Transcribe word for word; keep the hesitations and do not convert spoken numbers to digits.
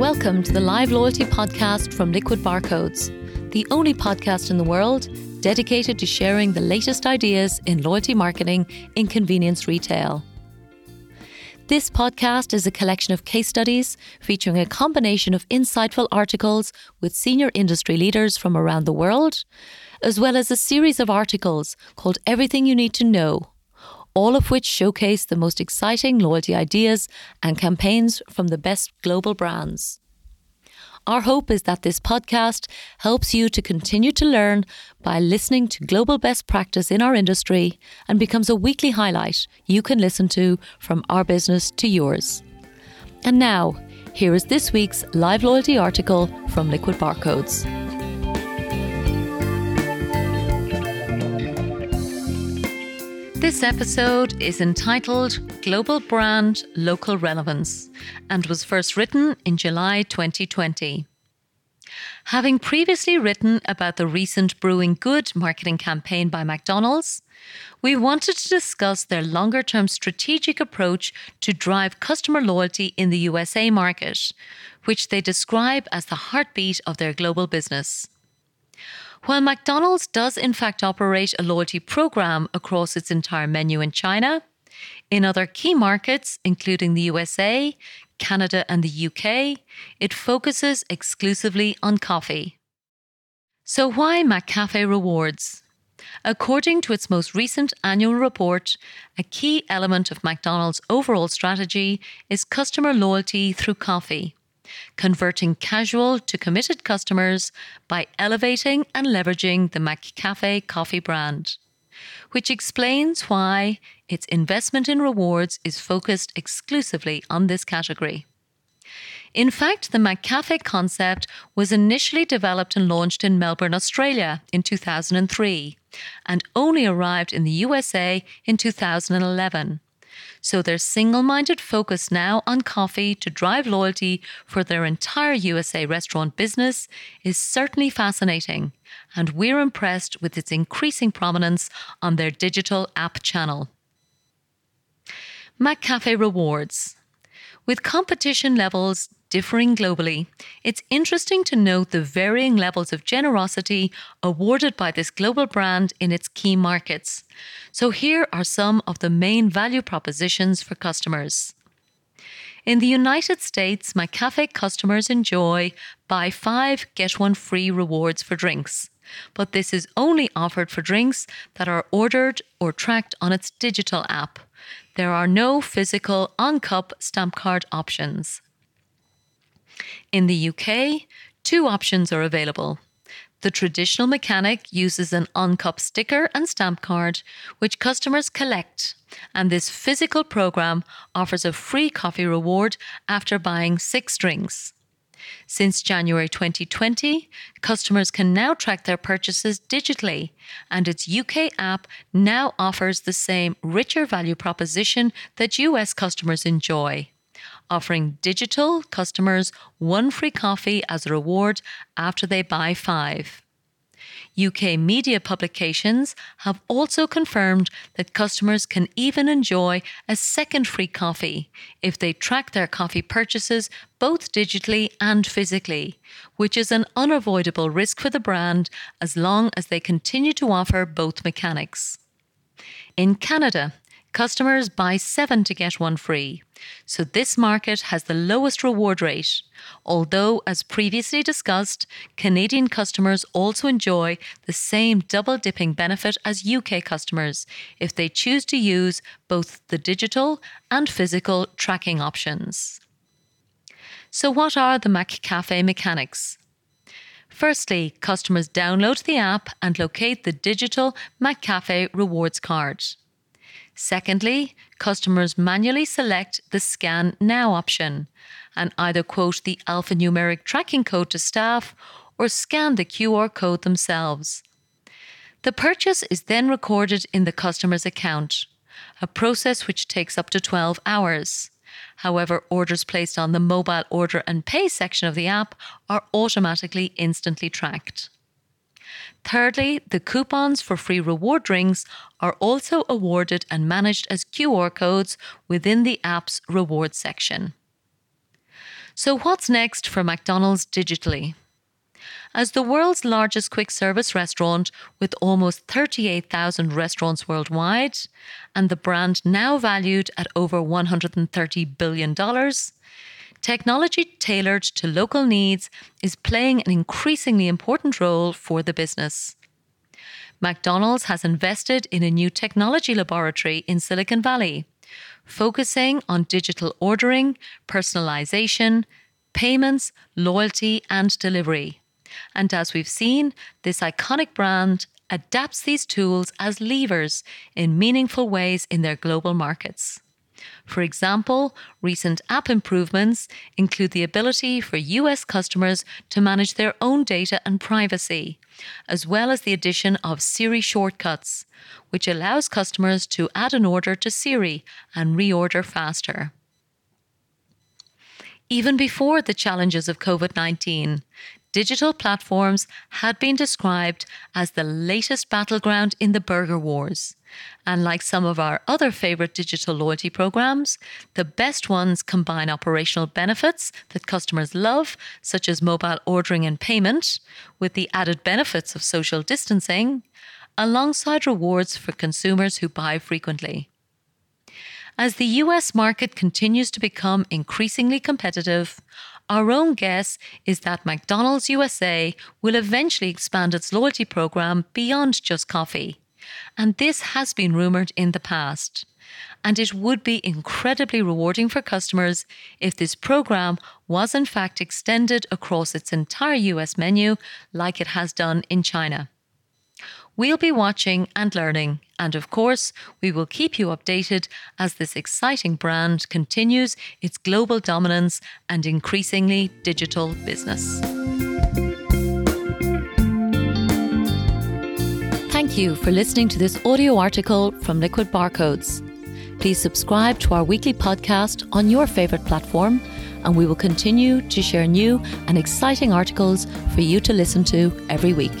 Welcome to the Live Loyalty Podcast from Liquid Barcodes, the only podcast in the world dedicated to sharing the latest ideas in loyalty marketing in convenience retail. This podcast is a collection of case studies featuring a combination of insightful articles with senior industry leaders from around the world, as well as a series of articles called Everything You Need to Know, all of which showcase the most exciting loyalty ideas and campaigns from the best global brands. Our hope is that this podcast helps you to continue to learn by listening to global best practice in our industry and becomes a weekly highlight you can listen to from our business to yours. And now, here is this week's Live Loyalty article from Liquid Barcodes. This episode is entitled Global Brand, Local Relevance and was first written in July twenty twenty. Having previously written about the recent Brewing Good marketing campaign by McDonald's, we wanted to discuss their longer-term strategic approach to drive customer loyalty in the U S A market, which they describe as the heartbeat of their global business. While McDonald's does in fact operate a loyalty program across its entire menu in China, in other key markets, including the U S A, Canada and the U K, it focuses exclusively on coffee. So why McCafe Rewards? According to its most recent annual report, a key element of McDonald's overall strategy is customer loyalty through coffee, converting casual to committed customers by elevating and leveraging the McCafe coffee brand, which explains why its investment in rewards is focused exclusively on this category. In fact, the McCafe concept was initially developed and launched in Melbourne, Australia in two thousand three and only arrived in the U S A in two thousand eleven. So their single-minded focus now on coffee to drive loyalty for their entire U S A restaurant business is certainly fascinating, and we're impressed with its increasing prominence on their digital app channel. McCafe Rewards. With competition levels differing globally, it's interesting to note the varying levels of generosity awarded by this global brand in its key markets. So here are some of the main value propositions for customers. In the United States, McCafe customers enjoy buy five, get one free rewards for drinks, but this is only offered for drinks that are ordered or tracked on its digital app. There are no physical on-cup stamp card options. In the U K, two options are available. The traditional mechanic uses an on-cup sticker and stamp card, which customers collect, and this physical program offers a free coffee reward after buying six drinks. Since January twenty twenty, customers can now track their purchases digitally, and its U K app now offers the same richer value proposition that U S customers enjoy, offering digital customers one free coffee as a reward after they buy five. U K media publications have also confirmed that customers can even enjoy a second free coffee if they track their coffee purchases both digitally and physically, which is an unavoidable risk for the brand as long as they continue to offer both mechanics. In Canada, customers buy seven to get one free, so this market has the lowest reward rate, although, as previously discussed, Canadian customers also enjoy the same double-dipping benefit as U K customers if they choose to use both the digital and physical tracking options. So what are the McCafe mechanics? Firstly, customers download the app and locate the digital McCafe rewards card. Secondly, customers manually select the Scan Now option and either quote the alphanumeric tracking code to staff or scan the Q R code themselves. The purchase is then recorded in the customer's account, a process which takes up to twelve hours. However, orders placed on the mobile order and pay section of the app are automatically instantly tracked. Thirdly, the coupons for free reward drinks are also awarded and managed as Q R codes within the app's reward section. So what's next for McDonald's digitally? As the world's largest quick service restaurant with almost thirty-eight thousand restaurants worldwide, and the brand now valued at over one hundred thirty billion dollars, technology tailored to local needs is playing an increasingly important role for the business. McDonald's has invested in a new technology laboratory in Silicon Valley, focusing on digital ordering, personalization, payments, loyalty, and delivery. And as we've seen, this iconic brand adapts these tools as levers in meaningful ways in their global markets. For example, recent app improvements include the ability for U S customers to manage their own data and privacy, as well as the addition of Siri shortcuts, which allows customers to add an order to Siri and reorder faster. Even before the challenges of COVID nineteen, digital platforms had been described as the latest battleground in the burger wars. And like some of our other favorite digital loyalty programs, the best ones combine operational benefits that customers love, such as mobile ordering and payment, with the added benefits of social distancing, alongside rewards for consumers who buy frequently. As the U S market continues to become increasingly competitive, our own guess is that McDonald's U S A will eventually expand its loyalty program beyond just coffee. And this has been rumored in the past. And it would be incredibly rewarding for customers if this program was in fact extended across its entire U S menu like it has done in China. We'll be watching and learning, and of course, we will keep you updated as this exciting brand continues its global dominance and increasingly digital business. Thank you for listening to this audio article from Liquid Barcodes. Please subscribe to our weekly podcast on your favorite platform, and we will continue to share new and exciting articles for you to listen to every week.